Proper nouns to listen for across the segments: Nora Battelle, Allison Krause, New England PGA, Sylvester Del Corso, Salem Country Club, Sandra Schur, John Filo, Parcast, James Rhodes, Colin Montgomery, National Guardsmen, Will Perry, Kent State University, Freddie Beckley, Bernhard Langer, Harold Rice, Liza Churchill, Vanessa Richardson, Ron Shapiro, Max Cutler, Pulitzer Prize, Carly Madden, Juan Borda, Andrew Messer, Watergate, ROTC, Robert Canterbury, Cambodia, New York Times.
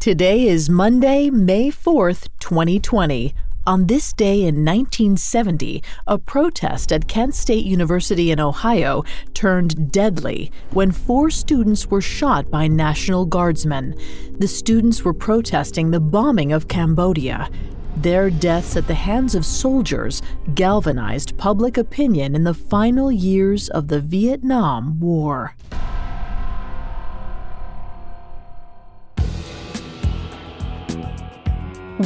Today is Monday, May 4th, 2020. On this day in 1970, a protest at Kent State University in Ohio turned deadly when 4 students were shot by National Guardsmen. The students were protesting the bombing of Cambodia. Their deaths at the hands of soldiers galvanized public opinion in the final years of the Vietnam War.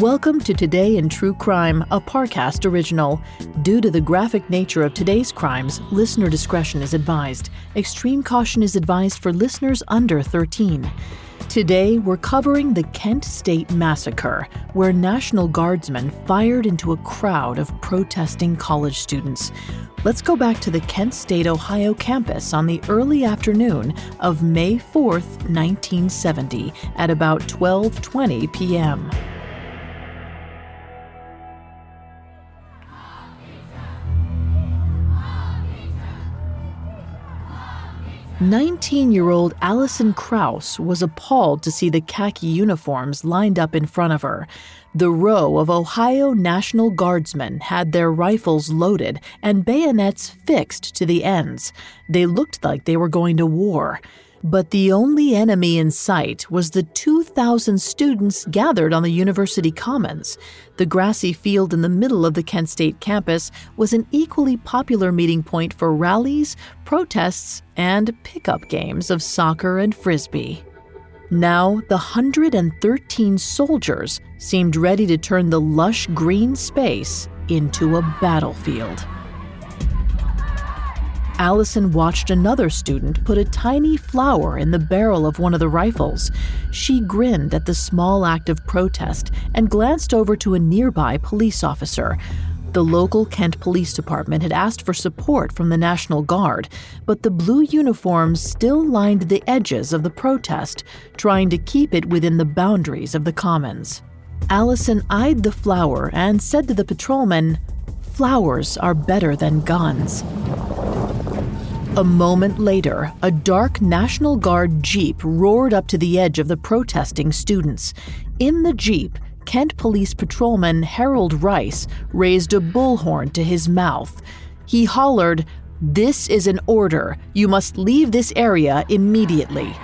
Welcome to Today in True Crime, a Parcast original. Due to the graphic nature of today's crimes, listener discretion is advised. Extreme caution is advised for listeners under 13. Today, we're covering the Kent State Massacre, where National Guardsmen fired into a crowd of protesting college students. Let's go back to the Kent State, Ohio campus on the early afternoon of May 4th, 1970, at about 12:20 p.m. "19-year-old Allison Krause was appalled to see the khaki uniforms lined up in front of her. The row of Ohio National Guardsmen had their rifles loaded and bayonets fixed to the ends. They looked like they were going to war. But the only enemy in sight was the 2,000 students gathered on the university commons. The grassy field in the middle of the Kent State campus was an equally popular meeting point for rallies, protests, and pickup games of soccer and frisbee. Now, the 113 soldiers seemed ready to turn the lush green space into a battlefield. Allison watched another student put a tiny flower in the barrel of one of the rifles. She grinned at the small act of protest and glanced over to a nearby police officer. The local Kent Police Department had asked for support from the National Guard, but the blue uniforms still lined the edges of the protest, trying to keep it within the boundaries of the commons. Allison eyed the flower and said to the patrolman, "Flowers are better than guns." A moment later, a dark National Guard Jeep roared up to the edge of the protesting students. In the Jeep, Kent Police Patrolman Harold Rice raised a bullhorn to his mouth. He hollered, "This is an order. You must leave this area immediately."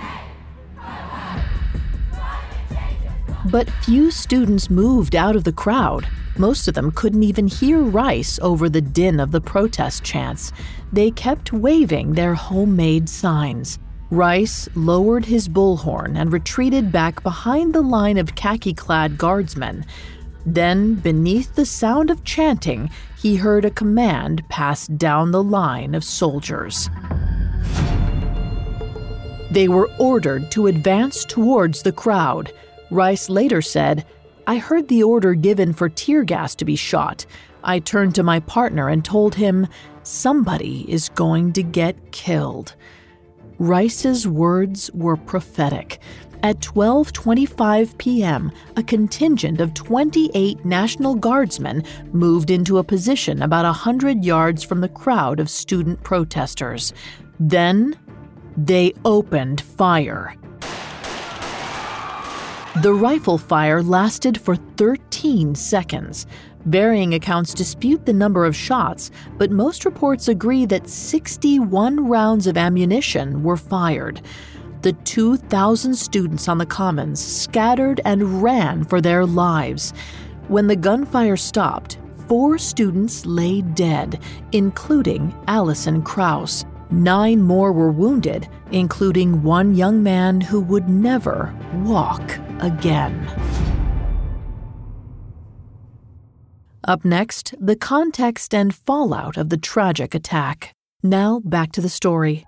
But few students moved out of the crowd. Most of them couldn't even hear Rice over the din of the protest chants. They kept waving their homemade signs. Rice lowered his bullhorn and retreated back behind the line of khaki-clad guardsmen. Then, beneath the sound of chanting, he heard a command passed down the line of soldiers. They were ordered to advance towards the crowd. Rice later said, "I heard the order given for tear gas to be shot. I turned to my partner and told him, 'Somebody is going to get killed.'" Rice's words were prophetic. At 12:25 p.m., a contingent of 28 National Guardsmen moved into a position about 100 yards from the crowd of student protesters. Then, they opened fire. The rifle fire lasted for 13 seconds. Varying accounts dispute the number of shots, but most reports agree that 61 rounds of ammunition were fired. The 2,000 students on the commons scattered and ran for their lives. When the gunfire stopped, 4 students lay dead, including Allison Krause. 9 more were wounded, including one young man who would never walk again. Up next, the context and fallout of the tragic attack. Now, back to the story.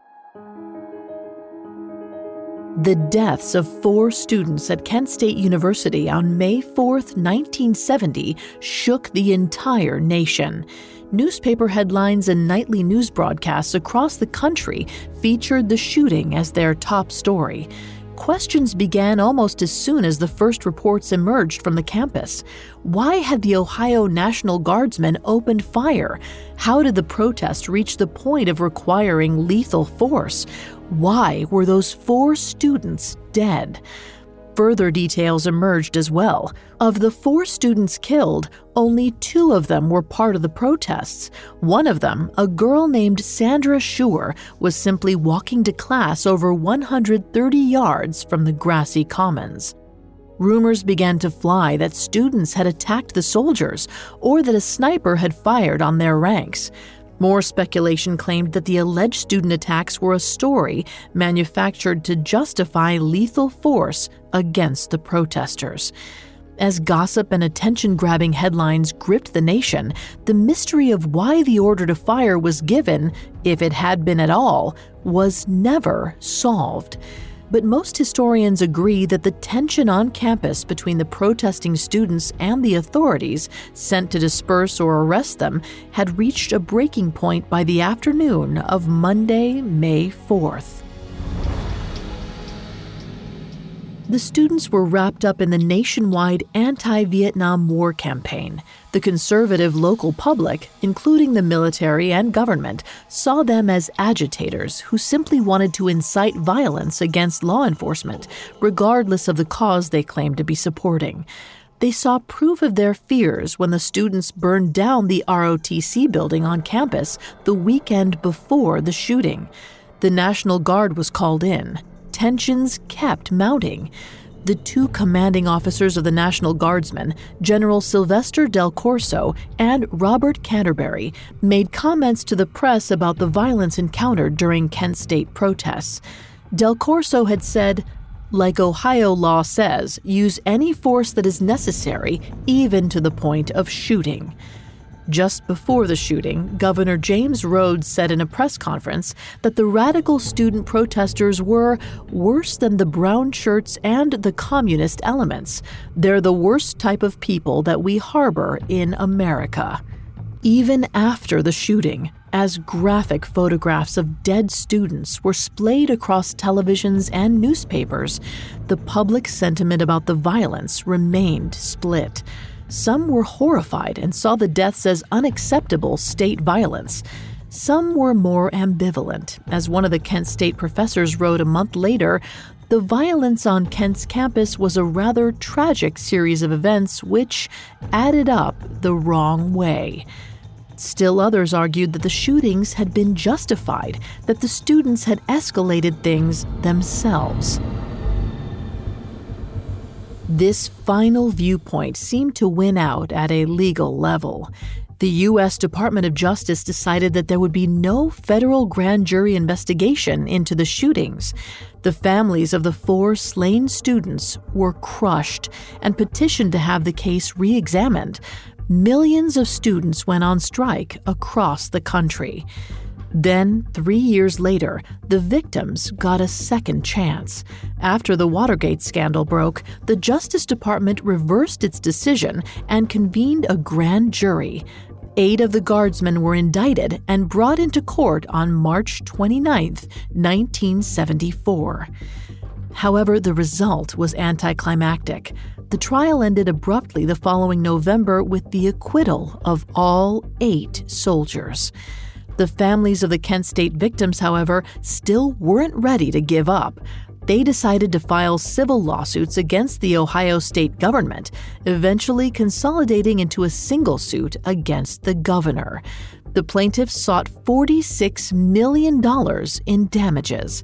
The deaths of four students at Kent State University on May 4, 1970, shook the entire nation. Newspaper headlines and nightly news broadcasts across the country featured the shooting as their top story. Questions began almost as soon as the first reports emerged from the campus. Why had the Ohio National Guardsmen opened fire? How did the protest reach the point of requiring lethal force? Why were those four students dead? Further details emerged as well. Of the four students killed, only two of them were part of the protests. One of them, a girl named Sandra Schur, was simply walking to class over 130 yards from the grassy commons. Rumors began to fly that students had attacked the soldiers or that a sniper had fired on their ranks. More speculation claimed that the alleged student attacks were a story manufactured to justify lethal force against the protesters. As gossip and attention-grabbing headlines gripped the nation, the mystery of why the order to fire was given, if it had been at all, was never solved. But most historians agree that the tension on campus between the protesting students and the authorities sent to disperse or arrest them had reached a breaking point by the afternoon of Monday, May 4th. The students were wrapped up in the nationwide anti-Vietnam War campaign. The conservative local public, including the military and government, saw them as agitators who simply wanted to incite violence against law enforcement, regardless of the cause they claimed to be supporting. They saw proof of their fears when the students burned down the ROTC building on campus the weekend before the shooting. The National Guard was called in. Tensions kept mounting. The two commanding officers of the National Guardsmen, General Sylvester Del Corso and Robert Canterbury, made comments to the press about the violence encountered during Kent State protests. Del Corso had said, "Like Ohio law says, use any force that is necessary, even to the point of shooting." Just before the shooting, Governor James Rhodes said in a press conference that the radical student protesters were worse than the brown shirts and the communist elements. They're the worst type of people that we harbor in America. Even after the shooting, as graphic photographs of dead students were splayed across televisions and newspapers, the public sentiment about the violence remained split. Some were horrified and saw the deaths as unacceptable state violence. Some were more ambivalent. As one of the Kent State professors wrote a month later, the violence on Kent's campus was a rather tragic series of events which added up the wrong way. Still others argued that the shootings had been justified, that the students had escalated things themselves. This final viewpoint seemed to win out at a legal level. The U.S. Department of Justice decided that there would be no federal grand jury investigation into the shootings. The families of the four slain students were crushed and petitioned to have the case re-examined. Millions of students went on strike across the country. Then, 3 years later, the victims got a second chance. After the Watergate scandal broke, the Justice Department reversed its decision and convened a grand jury. 8 of the guardsmen were indicted and brought into court on March 29, 1974. However, the result was anticlimactic. The trial ended abruptly the following November with the acquittal of all 8 soldiers. The families of the Kent State victims, however, still weren't ready to give up. They decided to file civil lawsuits against the Ohio state government, eventually consolidating into a single suit against the governor. The plaintiffs sought $46 million in damages.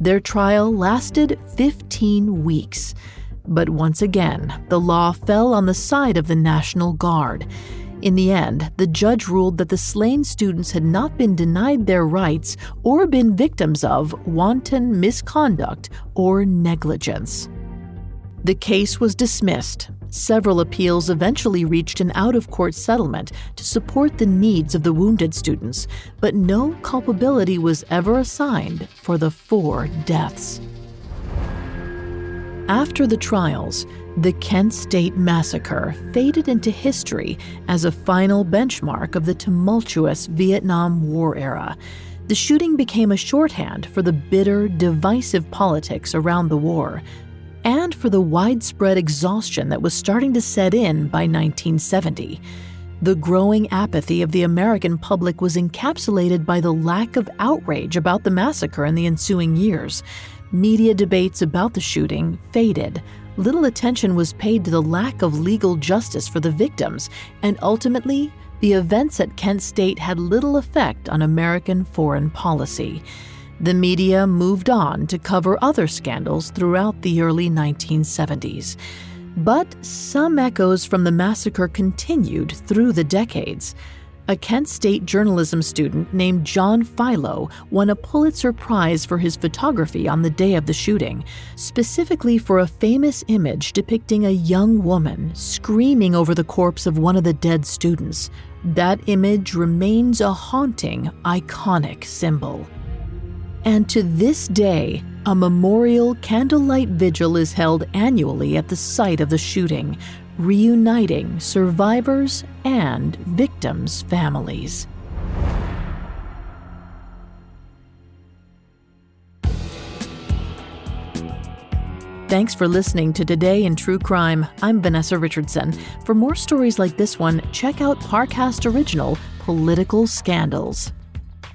Their trial lasted 15 weeks. But once again, the law fell on the side of the National Guard. In the end, the judge ruled that the slain students had not been denied their rights or been victims of wanton misconduct or negligence. The case was dismissed. Several appeals eventually reached an out-of-court settlement to support the needs of the wounded students, but no culpability was ever assigned for the 4 deaths. After the trials, the Kent State Massacre faded into history as a final benchmark of the tumultuous Vietnam War era. The shooting became a shorthand for the bitter, divisive politics around the war, and for the widespread exhaustion that was starting to set in by 1970. The growing apathy of the American public was encapsulated by the lack of outrage about the massacre in the ensuing years. Media debates about the shooting faded. Little attention was paid to the lack of legal justice for the victims, and ultimately, the events at Kent State had little effect on American foreign policy. The media moved on to cover other scandals throughout the early 1970s. But some echoes from the massacre continued through the decades. A Kent State journalism student named John Filo won a Pulitzer Prize for his photography on the day of the shooting, specifically for a famous image depicting a young woman screaming over the corpse of one of the dead students. That image remains a haunting, iconic symbol. And to this day, a memorial candlelight vigil is held annually at the site of the shooting, reuniting survivors and victims' families. Thanks for listening to Today in True Crime. I'm Vanessa Richardson. For more stories like this one, check out Parcast original, Political Scandals.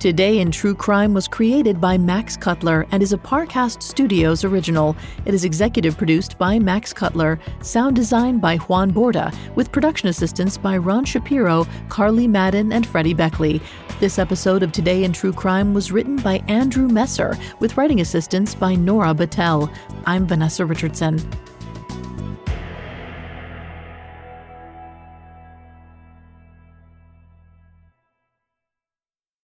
Today in True Crime was created by Max Cutler and is a Parcast Studios original. It is executive produced by Max Cutler, sound design by Juan Borda, with production assistance by Ron Shapiro, Carly Madden, and Freddie Beckley. This episode of Today in True Crime was written by Andrew Messer, with writing assistance by Nora Battelle. I'm Vanessa Richardson.